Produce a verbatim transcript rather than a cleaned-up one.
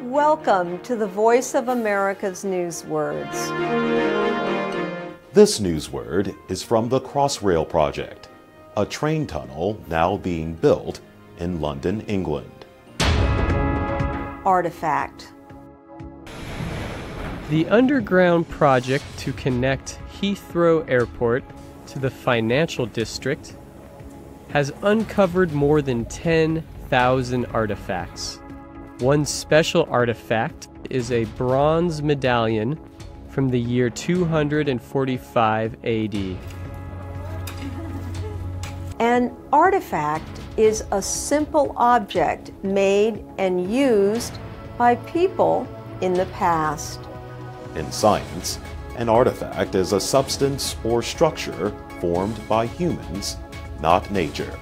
Welcome to the Voice of America's News Words. This news word is from the Crossrail Project, a train tunnel now being built in London, England. Artifact. The underground project to connect Heathrow Airport to the financial district has uncovered more than ten thousand artifacts. One special artifact is a bronze medallion from the year two hundred forty-five A D. An artifact is a simple object made and used by people in the past. In science, an artifact is a substance or structure formed by humans, not nature.